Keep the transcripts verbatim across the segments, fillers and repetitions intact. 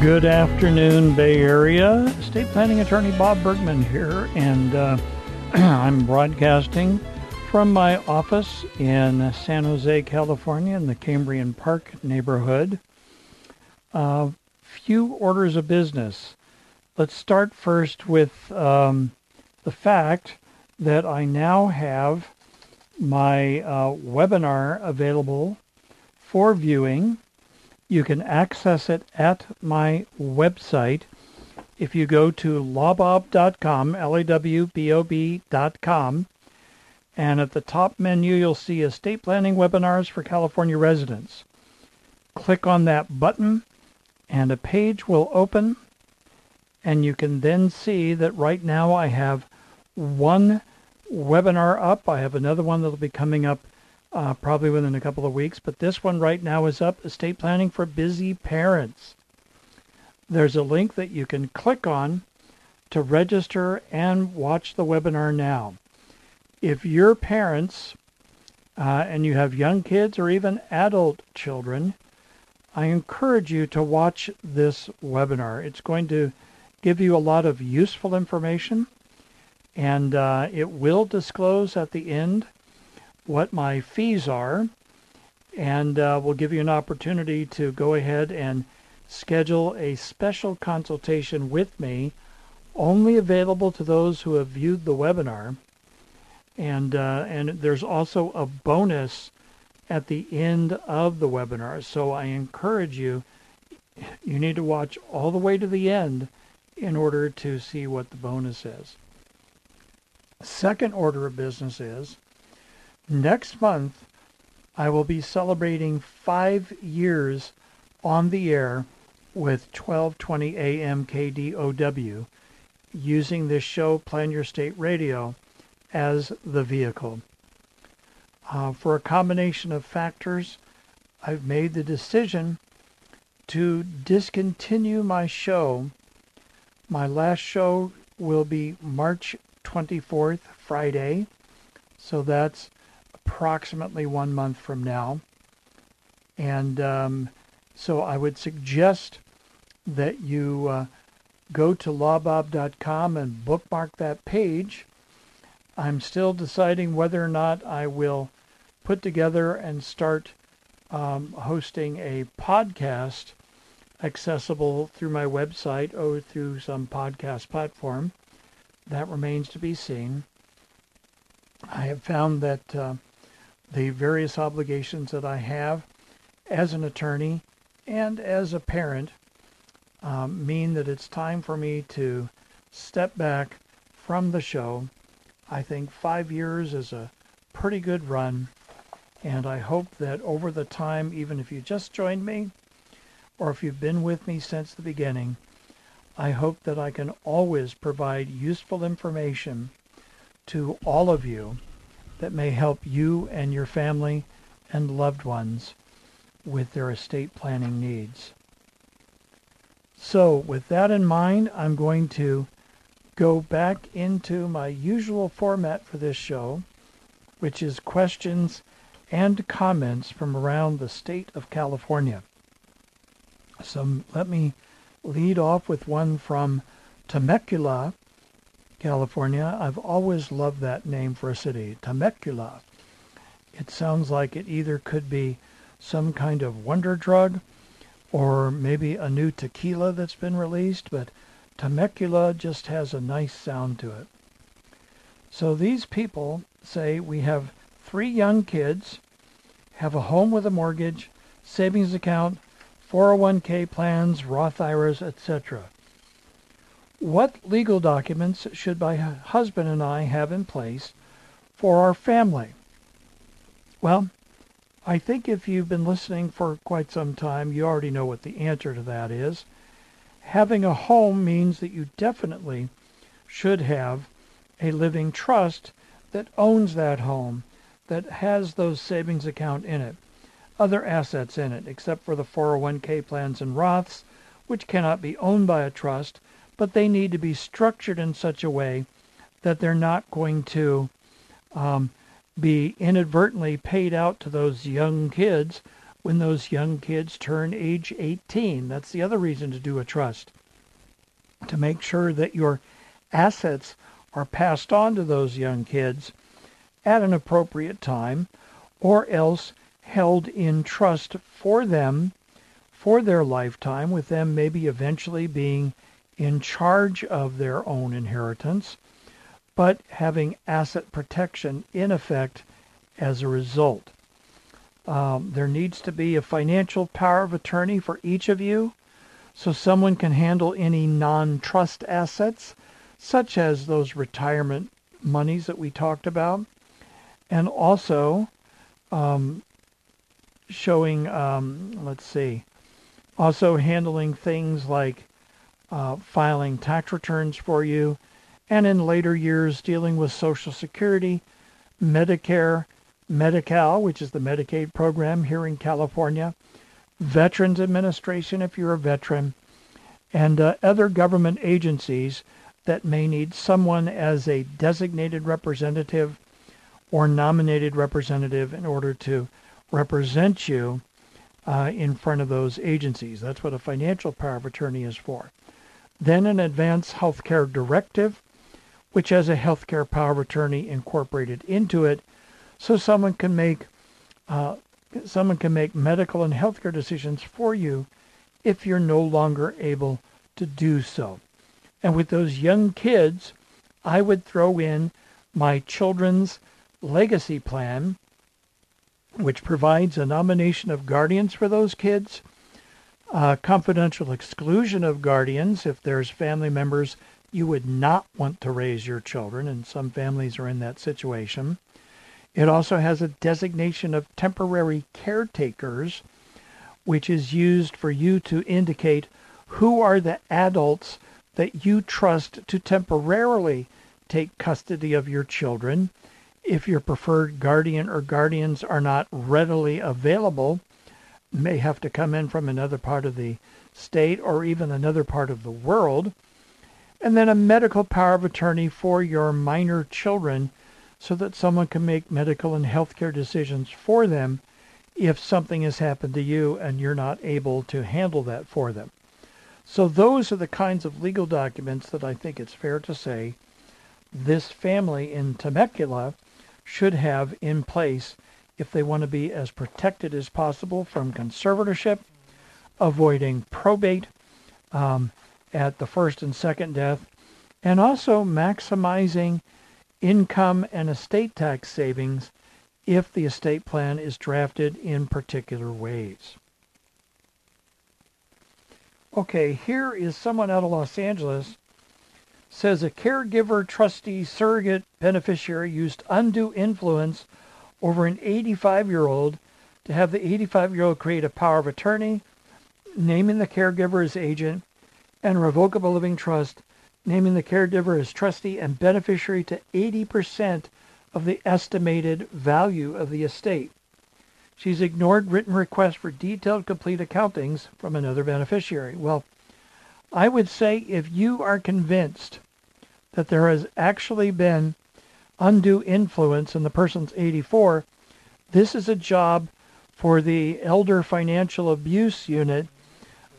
Good afternoon, Bay Area. Estate planning attorney Bob Bergman here, and uh, I'm broadcasting from my office in San Jose, California, in the Cambrian Park neighborhood. A uh, few orders of business. Let's start first with um, the fact that I now have my uh, webinar available for viewing. You can access it at my website. If you go to law bob dot com, L A W B O B dot com, and at the top menu, you'll see Estate Planning Webinars for California Residents. Click on that button, and a page will open, and you can then see that right now I have one webinar up. I have another one that will be coming up Uh, probably within a couple of weeks, but this one right now is up, Estate Planning for Busy Parents. There's a link that you can click on to register and watch the webinar now. If you're parents uh, and you have young kids or even adult children, I encourage you to watch this webinar. It's going to give you a lot of useful information, and uh, it will disclose at the end what my fees are, and uh, we'll give you an opportunity to go ahead and schedule a special consultation with me, only available to those who have viewed the webinar. And uh, and there's also a bonus at the end of the webinar. So I encourage you, you need to watch all the way to the end in order to see what the bonus is. Second order of business is, next month, I will be celebrating five years on the air with twelve twenty A M K D O W using this show, Plan Your State Radio, as the vehicle. Uh, for a combination of factors, I've made the decision to discontinue my show. My last show will be March twenty-fourth, Friday, so that's approximately one month from now. And um, so I would suggest that you uh, go to law bob dot com and bookmark that page. I'm still deciding whether or not I will put together and start um, hosting a podcast accessible through my website or through some podcast platform. That remains to be seen. I have found that uh, the various obligations that I have as an attorney and as a parent um, mean that it's time for me to step back from the show. I think five years is a pretty good run, and I hope that over the time, even if you just joined me or if you've been with me since the beginning, I hope that I can always provide useful information to all of you that may help you and your family and loved ones with their estate planning needs. So with that in mind, I'm going to go back into my usual format for this show, which is questions and comments from around the state of California. So let me lead off with one from Temecula, California. I've always loved that name for a city, Temecula. It sounds like it either could be some kind of wonder drug or maybe a new tequila that's been released, but Temecula just has a nice sound to it. So these people say, we have three young kids, have a home with a mortgage, savings account, four oh one k plans, Roth I R As, et cetera. What legal documents should my husband and I have in place for our family? Well, I think if you've been listening for quite some time, you already know what the answer to that is. Having a home means that you definitely should have a living trust that owns that home, that has those savings account in it, other assets in it, except for the four oh one k plans and Roths, which cannot be owned by a trust, but they need to be structured in such a way that they're not going to um, be inadvertently paid out to those young kids when those young kids turn age eighteen. That's the other reason to do a trust, to make sure that your assets are passed on to those young kids at an appropriate time, or else held in trust for them for their lifetime, with them maybe eventually being in charge of their own inheritance, but having asset protection in effect as a result. Um, there needs to be a financial power of attorney for each of you, so someone can handle any non-trust assets, such as those retirement monies that we talked about, and also um, showing, um, let's see, also handling things like Uh, filing tax returns for you, and in later years dealing with Social Security, Medicare, Medi-Cal, which is the Medicaid program here in California, Veterans Administration if you're a veteran, and uh, other government agencies that may need someone as a designated representative or nominated representative in order to represent you uh, in front of those agencies. That's what a financial power of attorney is for. Then an advanced healthcare directive, which has a healthcare power of attorney incorporated into it, so someone can make uh, someone can make medical and healthcare decisions for you if you're no longer able to do so. And with those young kids, I would throw in my children's legacy plan, which provides a nomination of guardians for those kids, Uh, confidential exclusion of guardians if there's family members you would not want to raise your children, and some families are in that situation. It also has a designation of temporary caretakers, which is used for you to indicate who are the adults that you trust to temporarily take custody of your children if your preferred guardian or guardians are not readily available, may have to come in from another part of the state or even another part of the world. And then a medical power of attorney for your minor children, so that someone can make medical and healthcare decisions for them if something has happened to you and you're not able to handle that for them. So those are the kinds of legal documents that I think it's fair to say this family in Temecula should have in place if they want to be as protected as possible from conservatorship, avoiding probate um, at the first and second death, and also maximizing income and estate tax savings if the estate plan is drafted in particular ways. Okay, here is someone out of Los Angeles says a caregiver, trustee, surrogate beneficiary used undue influence over an eighty-five-year-old to have the eighty-five-year-old create a power of attorney, naming the caregiver as agent, and revocable living trust, naming the caregiver as trustee and beneficiary to eighty percent of the estimated value of the estate. She's ignored written requests for detailed, complete accountings from another beneficiary. Well, I would say if you are convinced that there has actually been undue influence and the person's eighty-four, this is a job for the Elder Financial Abuse Unit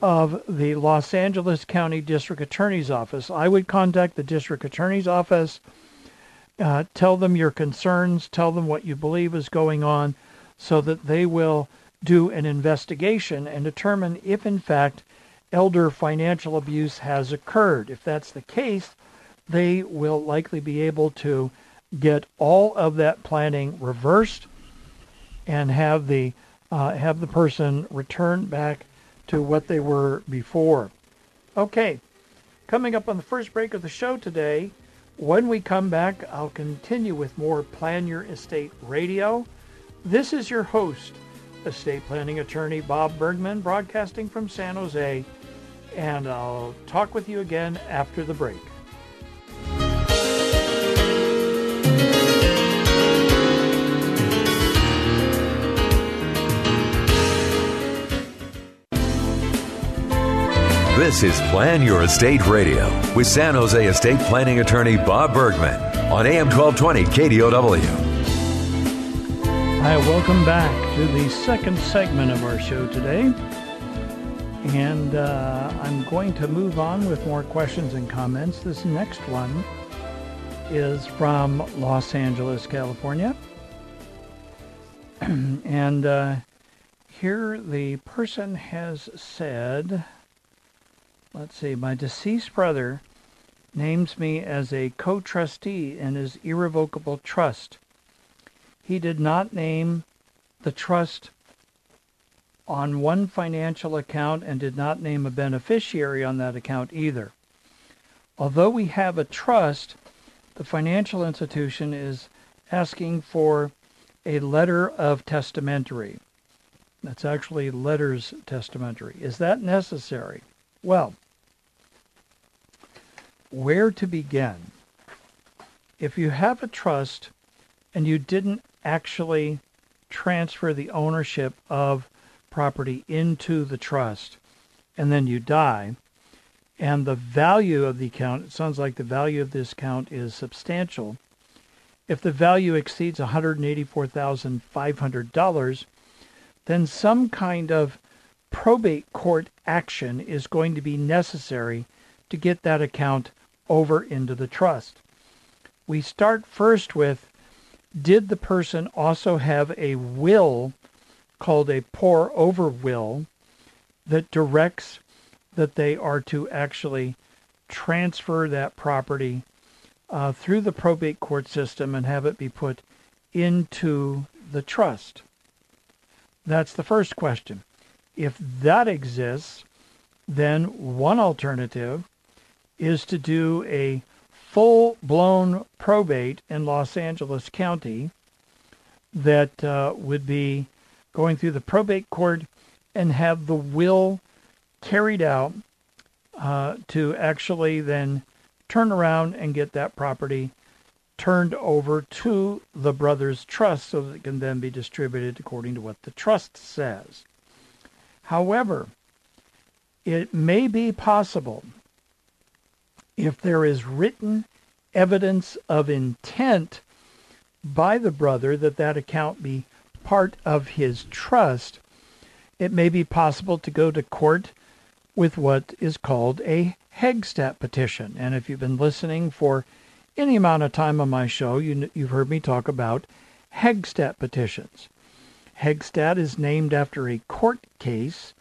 of the Los Angeles County District Attorney's Office. I would contact the District Attorney's Office Uh, tell them your concerns. Tell them what you believe is going on so that they will do an investigation and determine if, in fact, elder financial abuse has occurred. If that's the case, they will likely be able to get all of that planning reversed and have the uh, have the person return back to what they were before. Okay, coming up on the first break of the show today, when we come back, I'll continue with more Plan Your Estate Radio. This is your host, estate planning attorney Bob Bergman, broadcasting from San Jose, and I'll talk with you again after the break. This is Plan Your Estate Radio with San Jose estate planning attorney Bob Bergman on A M twelve twenty K D O W. Hi, welcome back to the second segment of our show today. And uh, I'm going to move on with more questions and comments. This next one is from Los Angeles, California. And uh, here the person has said... Let's see, my deceased brother names me as a co-trustee in his irrevocable trust. He did not name the trust on one financial account and did not name a beneficiary on that account either. Although we have a trust, the financial institution is asking for a letter of testamentary. That's actually letters testamentary. Is that necessary? Well, where to begin? If you have a trust and you didn't actually transfer the ownership of property into the trust, and then you die, and the value of the account, it sounds like the value of this account is substantial. If the value exceeds one hundred eighty-four thousand five hundred dollars, then some kind of probate court action is going to be necessary to get that account over into the trust. We start first with, did the person also have a will called a pour over will that directs that they are to actually transfer that property uh, through the probate court system and have it be put into the trust? That's the first question. If that exists, then one alternative is to do a full-blown probate in Los Angeles County that uh, would be going through the probate court and have the will carried out uh, to actually then turn around and get that property turned over to the brother's trust so that it can then be distributed according to what the trust says. However, it may be possible, if there is written evidence of intent by the brother that that account be part of his trust, it may be possible to go to court with what is called a Hegstad petition. And if you've been listening for any amount of time on my show, you, you've heard me talk about Hegstad petitions. Hegstad is named after a court case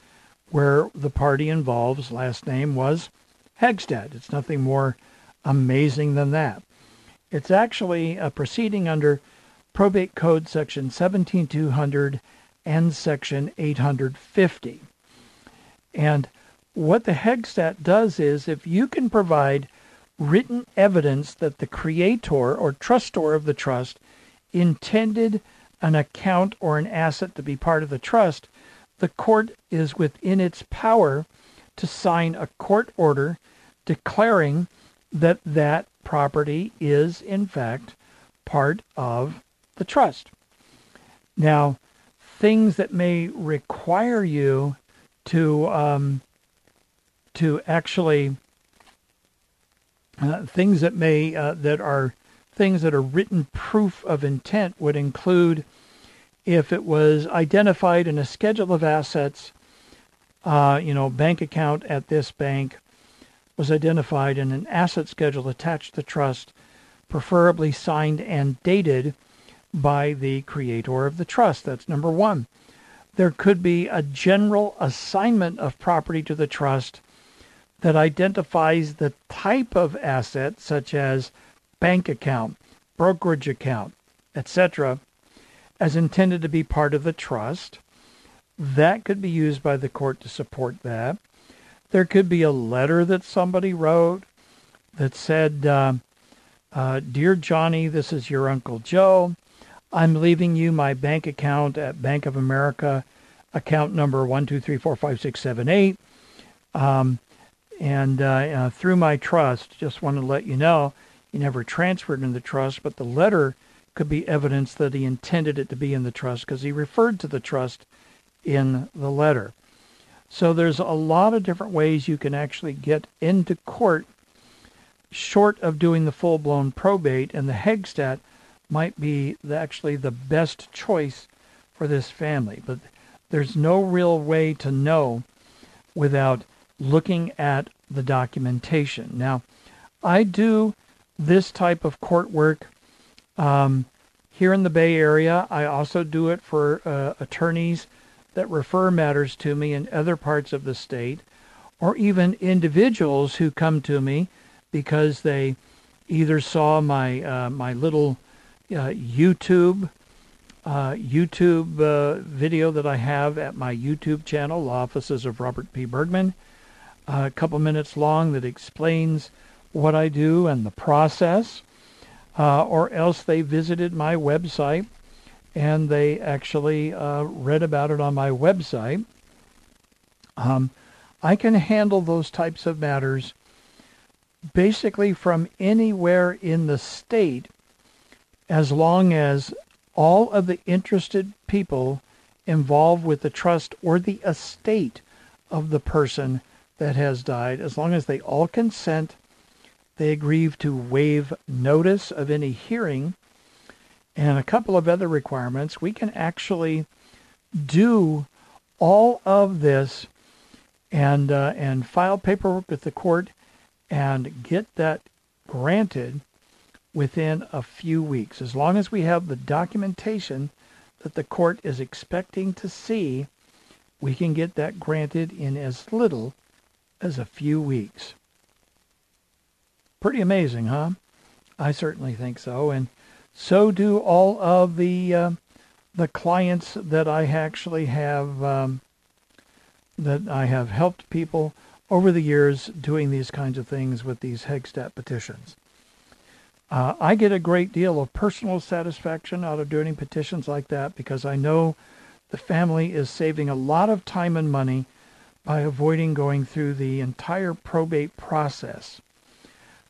where the party involved's last name was Hegstad. It's nothing more amazing than that. It's actually a proceeding under Probate Code Section seventeen two hundred and Section eight hundred fifty. And what the Hegstad does is, if you can provide written evidence that the creator or trustor of the trust intended an account or an asset to be part of the trust, the court is within its power to sign a court order declaring that that property is, in fact, part of the trust. Now, things that may require you to um, to actually uh, things that may uh, that are things that are written proof of intent would include if it was identified in a schedule of assets, uh, you know, bank account at this bank was identified in an asset schedule attached to the trust, preferably signed and dated by the creator of the trust. That's number one. There could be a general assignment of property to the trust that identifies the type of asset, such as bank account, brokerage account, et cetera, as intended to be part of the trust. That could be used by the court to support that. There could be a letter that somebody wrote that said, uh, uh, Dear Johnny, this is your Uncle Joe. I'm leaving you my bank account at Bank of America, account number one two three four five six seven eight. Um, and uh, uh, through my trust, just want to let you know, he never transferred in the trust, but the letter could be evidence that he intended it to be in the trust because he referred to the trust in the letter. So there's a lot of different ways you can actually get into court short of doing the full-blown probate, and the Hegstad might be the, actually the best choice for this family. But there's no real way to know without looking at the documentation. Now, I do this type of court work um, here in the Bay Area. I also do it for uh, attorneys that refer matters to me in other parts of the state, or even individuals who come to me because they either saw my uh, my little Uh, YouTube uh, YouTube uh, video that I have at my YouTube channel, Law Offices of Robert P Bergman, uh, a couple minutes long, that explains what I do and the process, uh, or else they visited my website and they actually uh, read about it on my website. Um, I can handle those types of matters basically from anywhere in the state, as long as all of the interested people involved with the trust or the estate of the person that has died, as long as they all consent, they agree to waive notice of any hearing, and a couple of other requirements, we can actually do all of this and uh, and file paperwork with the court and get that granted within a few weeks, as long as we have the documentation that the court is expecting to see. We can get that granted in as little as a few weeks. Pretty amazing, huh? I certainly think so, and so do all of the uh, the clients that I actually have um, that I have helped people over the years doing these kinds of things with these Hegstad petitions. Uh, I get a great deal of personal satisfaction out of doing petitions like that because I know the family is saving a lot of time and money by avoiding going through the entire probate process.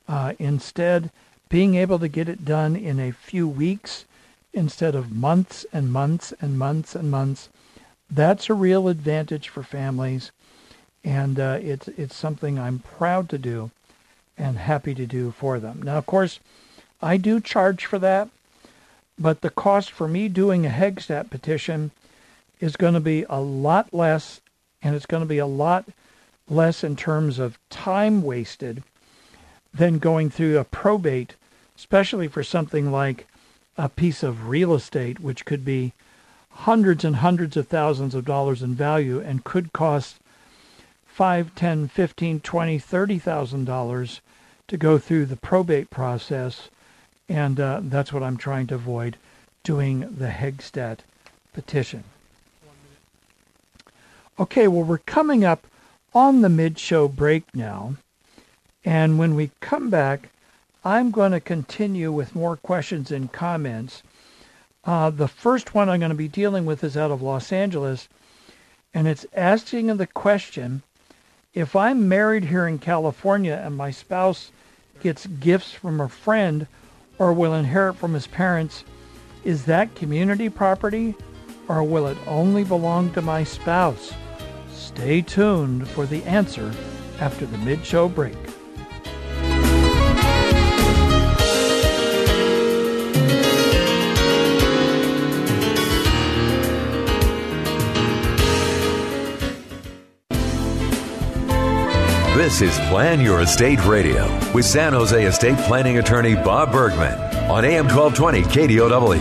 Uh, instead, being able to get it done in a few weeks instead of months and months and months and months, that's a real advantage for families, and uh, it's, it's something I'm proud to do and happy to do for them. Now, of course, I do charge for that, but the cost for me doing a Hegstad petition is going to be a lot less, and it's going to be a lot less in terms of time wasted than going through a probate, especially for something like a piece of real estate, which could be hundreds and hundreds of thousands of dollars in value and could cost five, ten, fifteen, twenty, thirty thousand dollars to go through the probate process. And uh, that's what I'm trying to avoid doing the Hegstad petition. Okay, well, we're coming up on the mid-show break now. And when we come back, I'm going to continue with more questions and comments. Uh, the first one I'm going to be dealing with is out of Los Angeles. And it's asking the question, if I'm married here in California and my spouse gets gifts from a friend or will inherit from his parents, is that community property, or will it only belong to my spouse? Stay tuned for the answer after the mid-show break. This is Plan Your Estate Radio with San Jose estate planning attorney Bob Bergman on A M twelve twenty K D O W.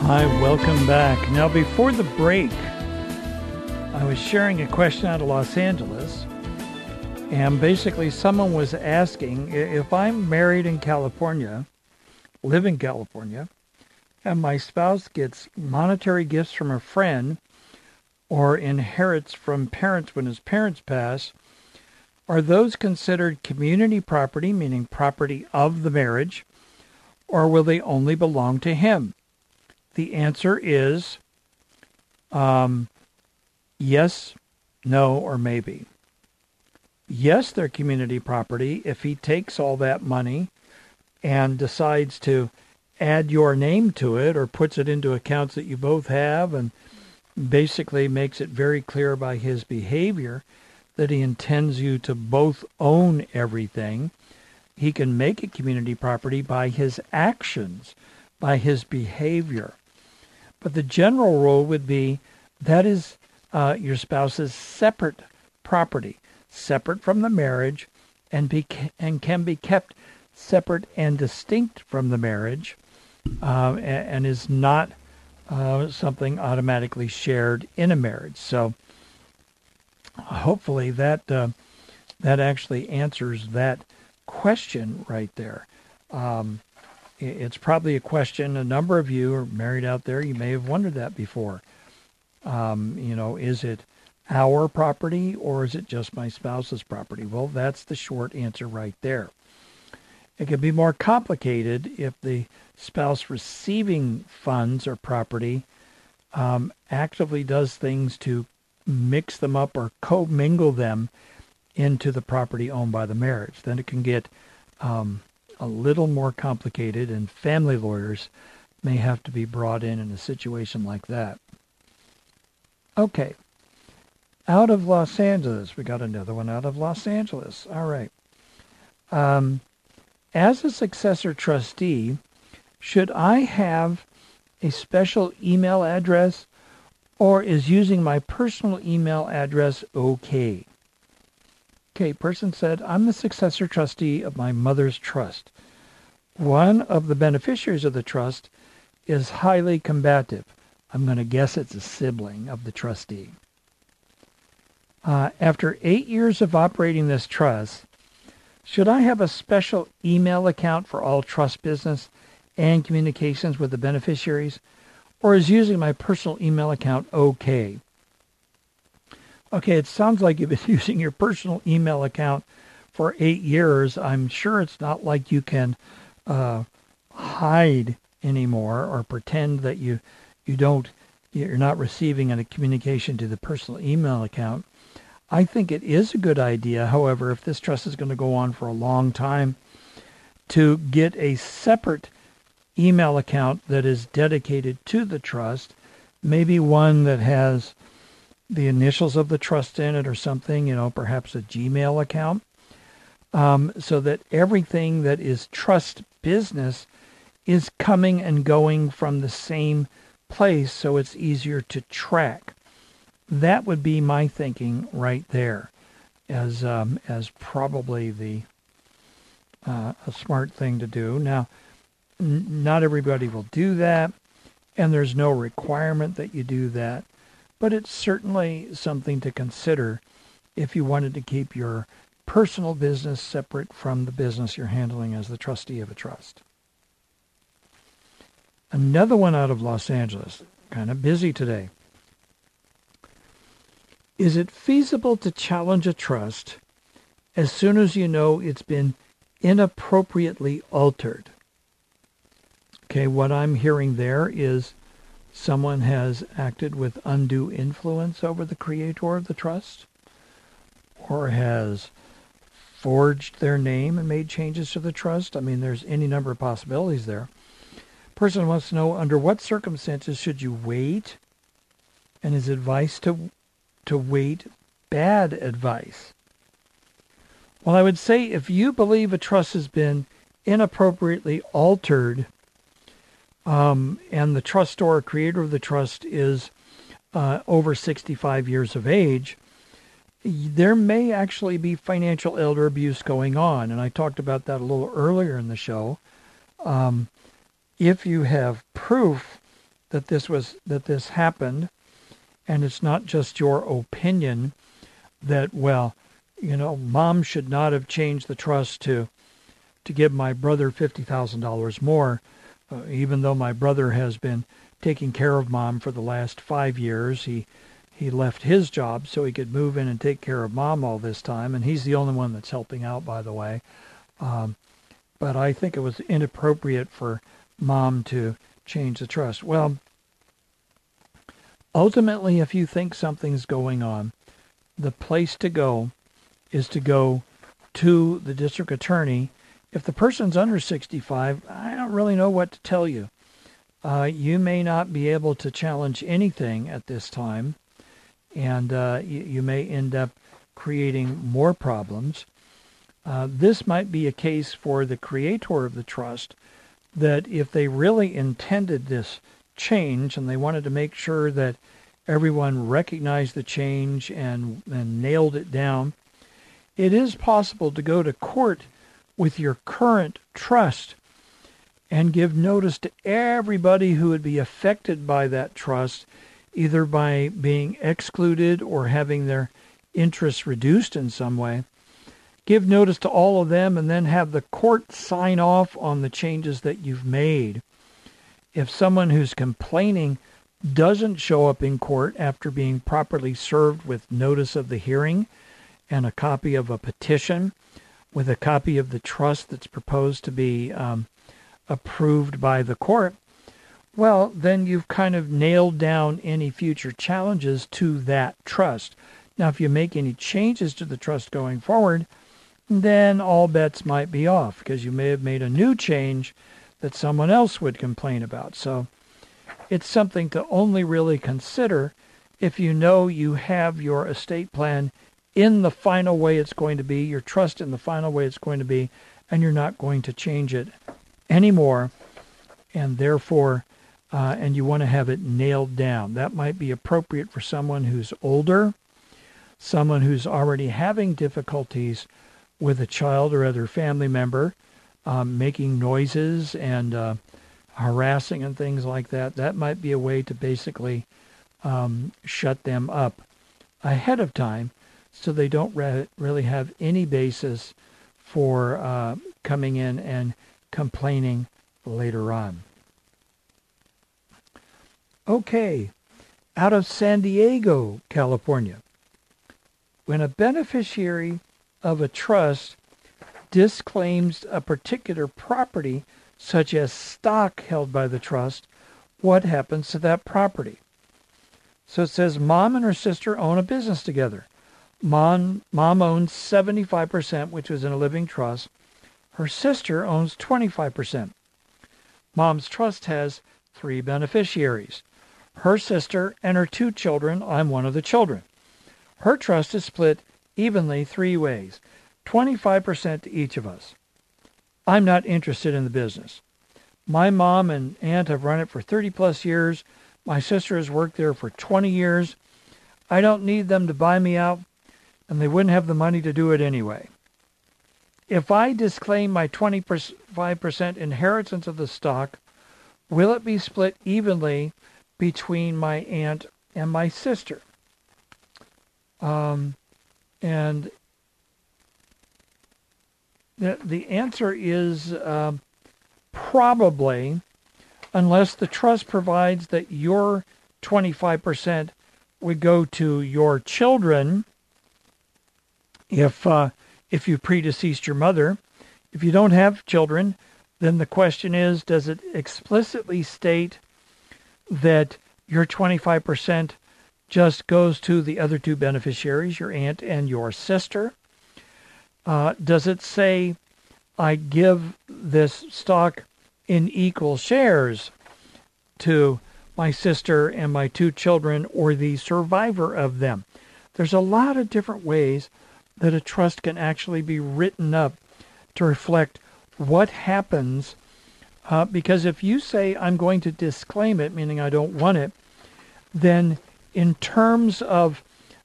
Hi, welcome back. Now, before the break, I was sharing a question out of Los Angeles, and basically someone was asking, if I'm married in California, live in California, and my spouse gets monetary gifts from a friend or inherits from parents when his parents pass, are those considered community property, meaning property of the marriage, or will they only belong to him? The answer is um, yes, no, or maybe. Yes, they're community property. If he takes all that money and decides to add your name to it or puts it into accounts that you both have and basically makes it very clear by his behavior that he intends you to both own everything, he can make it community property by his actions, by his behavior. But the general rule would be that is uh, your spouse's separate property, separate from the marriage, and be and can be kept separate and distinct from the marriage, uh, and, and is not uh, something automatically shared in a marriage. So hopefully that uh, that actually answers that question right there. Um, it's probably a question a number of you are married out there. You may have wondered that before. Um, you know, is it our property or is it just my spouse's property? Well, that's the short answer right there. It can be more complicated if the spouse receiving funds or property um, actively does things to mix them up or co-mingle them into the property owned by the marriage. Then it can get um, a little more complicated, and family lawyers may have to be brought in in a situation like that. Okay. Out of Los Angeles. We got another one out of Los Angeles. All right. Um, as a successor trustee, should I have a special email address, or is using my personal email address okay? Okay, person said, I'm the successor trustee of my mother's trust. One of the beneficiaries of the trust is highly combative. I'm going to guess it's a sibling of the trustee. Uh, after eight years of operating this trust, should I have a special email account for all trust business and communications with the beneficiaries? Or is using my personal email account okay? Okay, it sounds like you've been using your personal email account for eight years. I'm sure it's not like you can uh, hide anymore or pretend that you you don't you're not receiving any communication to the personal email account. I think it is a good idea, however, if this trust is going to go on for a long time, to get a separate email account that is dedicated to the trust, maybe one that has the initials of the trust in it or something, you know, perhaps a Gmail account, um, so that everything that is trust business is coming and going from the same place, so it's easier to track. That would be my thinking right there, as um, as probably the uh, a smart thing to do. Now, not everybody will do that, and there's no requirement that you do that, but it's certainly something to consider if you wanted to keep your personal business separate from the business you're handling as the trustee of a trust. Another one out of Los Angeles, kind of busy today. Is it feasible to challenge a trust as soon as you know it's been inappropriately altered? Okay, what I'm hearing there is someone has acted with undue influence over the creator of the trust, or has forged their name and made changes to the trust. I mean, there's any number of possibilities there. Person wants to know, under what circumstances should you wait? And is advice to to wait bad advice? Well, I would say if you believe a trust has been inappropriately altered, Um, and the trustor or creator of the trust is uh, over sixty-five years of age, there may actually be financial elder abuse going on. And I talked about that a little earlier in the show. Um, if you have proof that this was, that this happened, and it's not just your opinion that, well, you know, mom should not have changed the trust to, to give my brother fifty thousand dollars more, uh, even though my brother has been taking care of mom for the last five years. He, he left his job so he could move in and take care of mom all this time. And he's the only one that's helping out, by the way. Um, but I think it was inappropriate for mom to change the trust. Well, ultimately, if you think something's going on, the place to go is to go to the district attorney. If the person's under sixty-five, I don't really know what to tell you. Uh, you may not be able to challenge anything at this time, and uh, you, you may end up creating more problems. Uh, this might be a case for the creator of the trust that if they really intended this change and they wanted to make sure that everyone recognized the change and, and nailed it down, it is possible to go to court with your current trust and give notice to everybody who would be affected by that trust, either by being excluded or having their interests reduced in some way. Give notice to all of them and then have the court sign off on the changes that you've made. If someone who's complaining doesn't show up in court after being properly served with notice of the hearing and a copy of a petition with a copy of the trust that's proposed to be um, approved by the court, well, then you've kind of nailed down any future challenges to that trust. Now, if you make any changes to the trust going forward, then all bets might be off because you may have made a new change that someone else would complain about. So it's something to only really consider if you know you have your estate plan in the final way it's going to be, your trust in the final way it's going to be, and you're not going to change it anymore, and therefore, uh, and you want to have it nailed down. That might be appropriate for someone who's older, someone who's already having difficulties with a child or other family member, um, making noises and uh, harassing and things like that. That might be a way to basically um, shut them up ahead of time, so they don't re- really have any basis for uh, coming in and complaining later on. Okay, out of San Diego, California. When a beneficiary of a trust disclaims a particular property, such as stock held by the trust, what happens to that property? So it says mom and her sister own a business together. Mom, mom owns seventy-five percent, which was in a living trust. Her sister owns twenty-five percent. Mom's trust has three beneficiaries, her sister and her two children. I'm one of the children. Her trust is split evenly three ways, twenty-five percent to each of us. I'm not interested in the business. My mom and aunt have run it for thirty plus years. My sister has worked there for twenty years. I don't need them to buy me out, and they wouldn't have the money to do it anyway. If I disclaim my twenty-five percent inheritance of the stock, will it be split evenly between my aunt and my sister? Um, and the, the answer is uh, probably, unless the trust provides that your twenty-five percent would go to your children. If uh, if you predeceased your mother, if you don't have children, then the question is, does it explicitly state that your twenty-five percent just goes to the other two beneficiaries, your aunt and your sister? Uh, does it say, I give this stock in equal shares to my sister and my two children or the survivor of them? There's a lot of different ways that a trust can actually be written up to reflect what happens. Uh, because if you say, I'm going to disclaim it, meaning I don't want it, then in terms of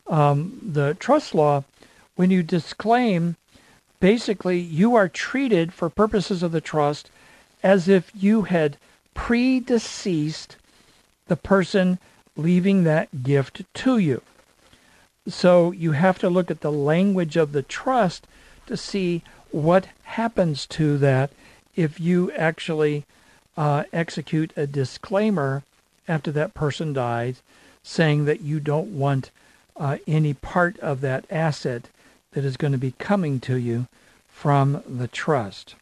um, the trust law, when you disclaim, basically you are treated for purposes of the trust as if you had predeceased the person leaving that gift to you. So you have to look at the language of the trust to see what happens to that if you actually uh, execute a disclaimer after that person dies, saying that you don't want uh, any part of that asset that is going to be coming to you from the trust.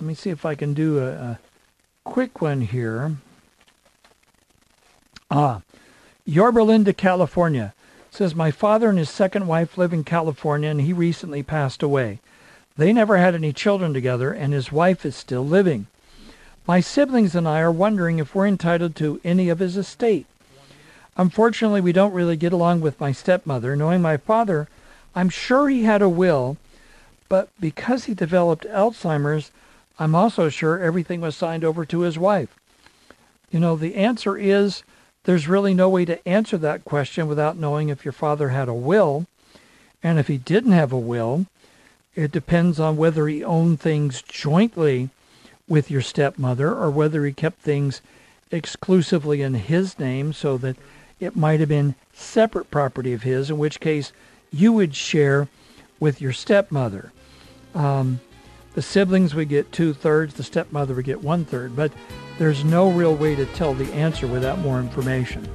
Let me see if I can do a, a quick one here. Ah, Yorba Linda, California. It says, my father and his second wife live in California, and he recently passed away. They never had any children together, and his wife is still living. My siblings and I are wondering if we're entitled to any of his estate. Unfortunately, we don't really get along with my stepmother. Knowing my father, I'm sure he had a will, but because he developed Alzheimer's, I'm also sure everything was signed over to his wife. You know, the answer is there's really no way to answer that question without knowing if your father had a will. And if he didn't have a will, it depends on whether he owned things jointly with your stepmother or whether he kept things exclusively in his name so that it might have been separate property of his, in which case you would share with your stepmother. Um, the siblings would get two-thirds, the stepmother would get one-third, but there's no real way to tell the answer without more information.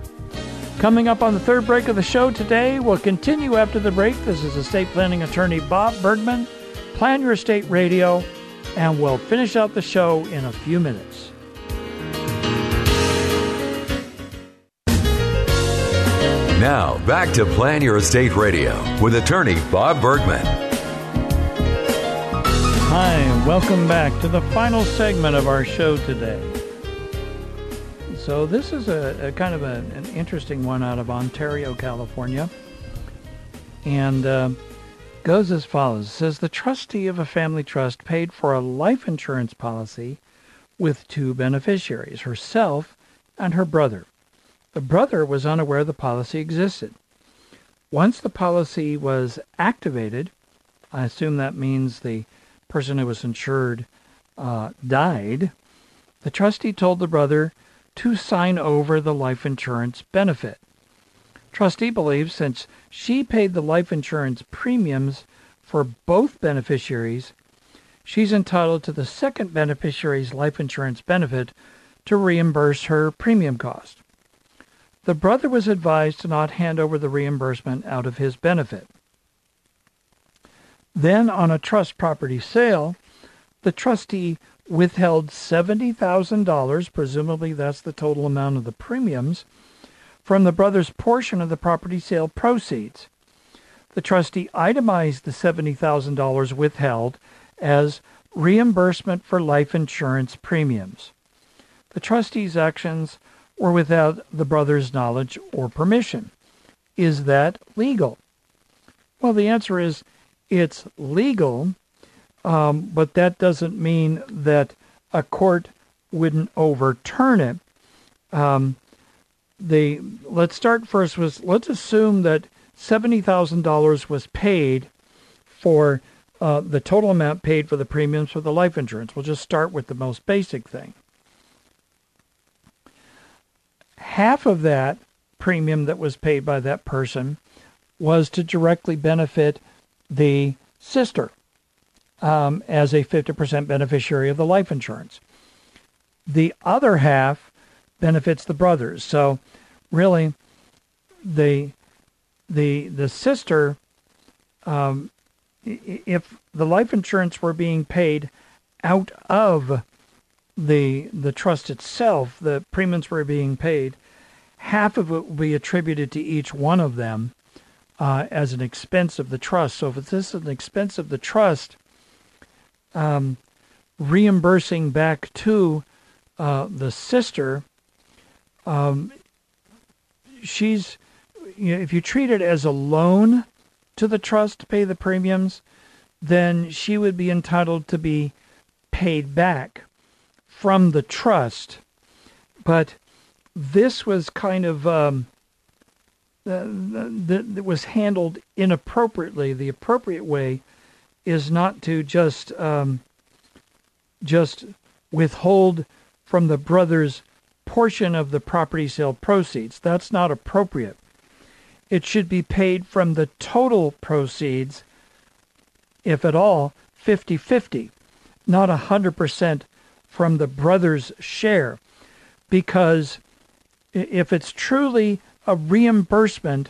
Coming up on the third break of the show today, we'll continue after the break. This is estate planning attorney Bob Bergman, Plan Your Estate Radio, and we'll finish out the show in a few minutes. Now, back to Plan Your Estate Radio with attorney Bob Bergman. Hi, and welcome back to the final segment of our show today. So this is a, a kind of a, an interesting one out of Ontario, California, and uh, goes as follows. It says, the trustee of a family trust paid for a life insurance policy with two beneficiaries, herself and her brother. The brother was unaware the policy existed. Once the policy was activated, I assume that means the person who was insured uh, died, the trustee told the brother to sign over the life insurance benefit. Trustee believes since she paid the life insurance premiums for both beneficiaries, she's entitled to the second beneficiary's life insurance benefit to reimburse her premium cost. The brother was advised to not hand over the reimbursement out of his benefit. Then, on a trust property sale, the trustee withheld seventy thousand dollars, presumably that's the total amount of the premiums, from the brother's portion of the property sale proceeds. The trustee itemized the seventy thousand dollars withheld as reimbursement for life insurance premiums. The trustee's actions or without the brother's knowledge or permission. Is that legal? Well, the answer is it's legal, um, but that doesn't mean that a court wouldn't overturn it. Um, the, let's start first with, let's assume that seventy thousand dollars was paid for uh, the total amount paid for the premiums for the life insurance. We'll just start with the most basic thing. Half of that premium that was paid by that person was to directly benefit the sister um, as a fifty percent beneficiary of the life insurance. The other half benefits the brothers. So really, the the the sister, um, if the life insurance were being paid out of the the trust itself, the premiums were being paid, half of it will be attributed to each one of them uh, as an expense of the trust. So if this is an expense of the trust, um, reimbursing back to uh, the sister, um, she's, you know, if you treat it as a loan to the trust to pay the premiums, then she would be entitled to be paid back from the trust. But this was kind of um, uh, that, that was handled inappropriately. The appropriate way is not to just um, just withhold from the brother's portion of the property sale proceeds. That's not appropriate. It should be paid from the total proceeds, if at all, fifty-fifty, not one hundred percent from the brother's share. Because if it's truly a reimbursement,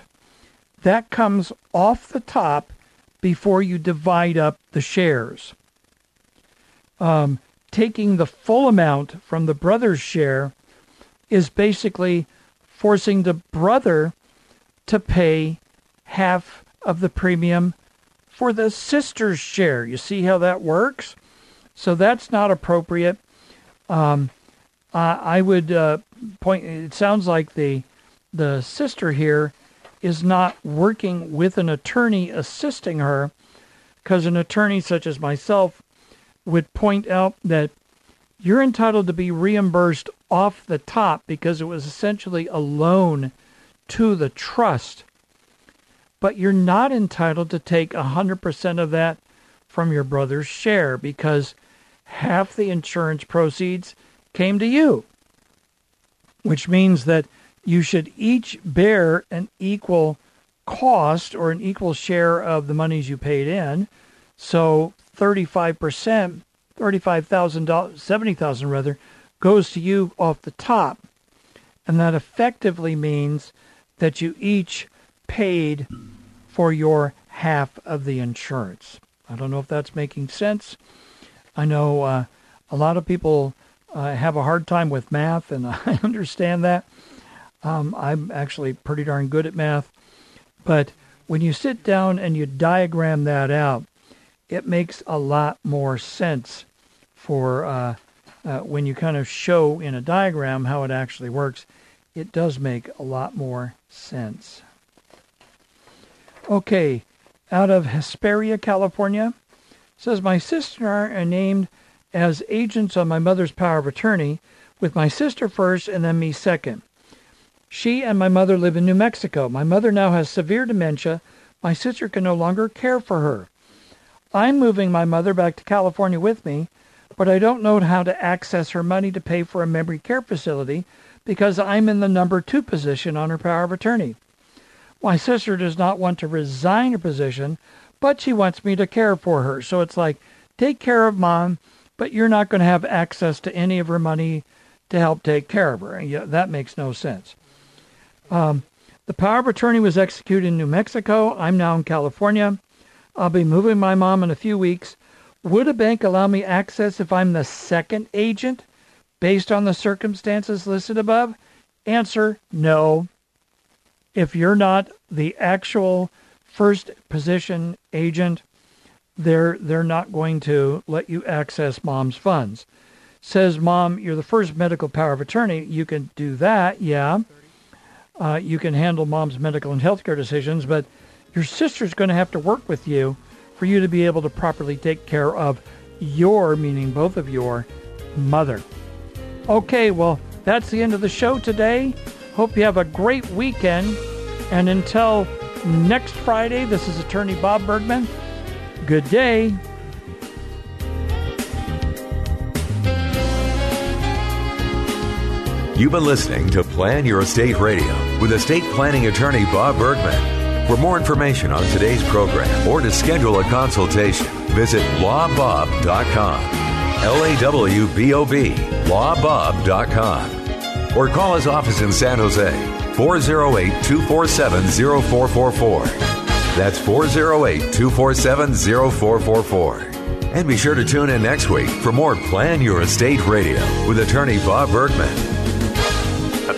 that comes off the top before you divide up the shares. Um, taking the full amount from the brother's share is basically forcing the brother to pay half of the premium for the sister's share. You see how that works? So that's not appropriate. Um, I, I would uh, point, it sounds like the, the sister here is not working with an attorney assisting her, because an attorney such as myself would point out that you're entitled to be reimbursed off the top because it was essentially a loan to the trust, but you're not entitled to take one hundred percent of that from your brother's share because half the insurance proceeds came to you, which means that you should each bear an equal cost or an equal share of the monies you paid in. So thirty-five percent, thirty-five thousand dollars, seventy thousand dollars rather, goes to you off the top. And that effectively means that you each paid for your half of the insurance. I don't know if that's making sense. I know uh, a lot of people uh, have a hard time with math, and I understand that. Um, I'm actually pretty darn good at math. But when you sit down and you diagram that out, it makes a lot more sense for uh, uh, when you kind of show in a diagram how it actually works. It does make a lot more sense. Okay, out of Hesperia, California, says, my sister and I are named as agents on my mother's power of attorney, with my sister first and then me second. She and my mother live in New Mexico. My mother now has severe dementia. My sister can no longer care for her. I'm moving my mother back to California with me, but I don't know how to access her money to pay for a memory care facility because I'm in the number two position on her power of attorney. My sister does not want to resign her position, but she wants me to care for her. So it's like, take care of mom, but you're not going to have access to any of her money to help take care of her. And yeah, that makes no sense. Um, the power of attorney was executed in New Mexico. I'm now in California. I'll be moving my mom in a few weeks. Would a bank allow me access if I'm the second agent based on the circumstances listed above? Answer, no. If you're not the actual first position agent, they're they're not going to let you access mom's funds. Says mom, you're the first medical power of attorney. You can do that, yeah. Uh, you can handle mom's medical and healthcare decisions, but your sister's going to have to work with you for you to be able to properly take care of your, meaning both of your, mother. Okay, well, that's the end of the show today. Hope you have a great weekend. And until next Friday, this is Attorney Bob Bergman. Good day. You've been listening to Plan Your Estate Radio with estate planning attorney Bob Bergman. For more information on today's program or to schedule a consultation, visit law bob dot com. L A W B O B, law bob dot com. Or call his office in San Jose, four oh eight, two four seven, oh four four four. That's four oh eight, two four seven, oh four four four. And be sure to tune in next week for more Plan Your Estate Radio with attorney Bob Bergman.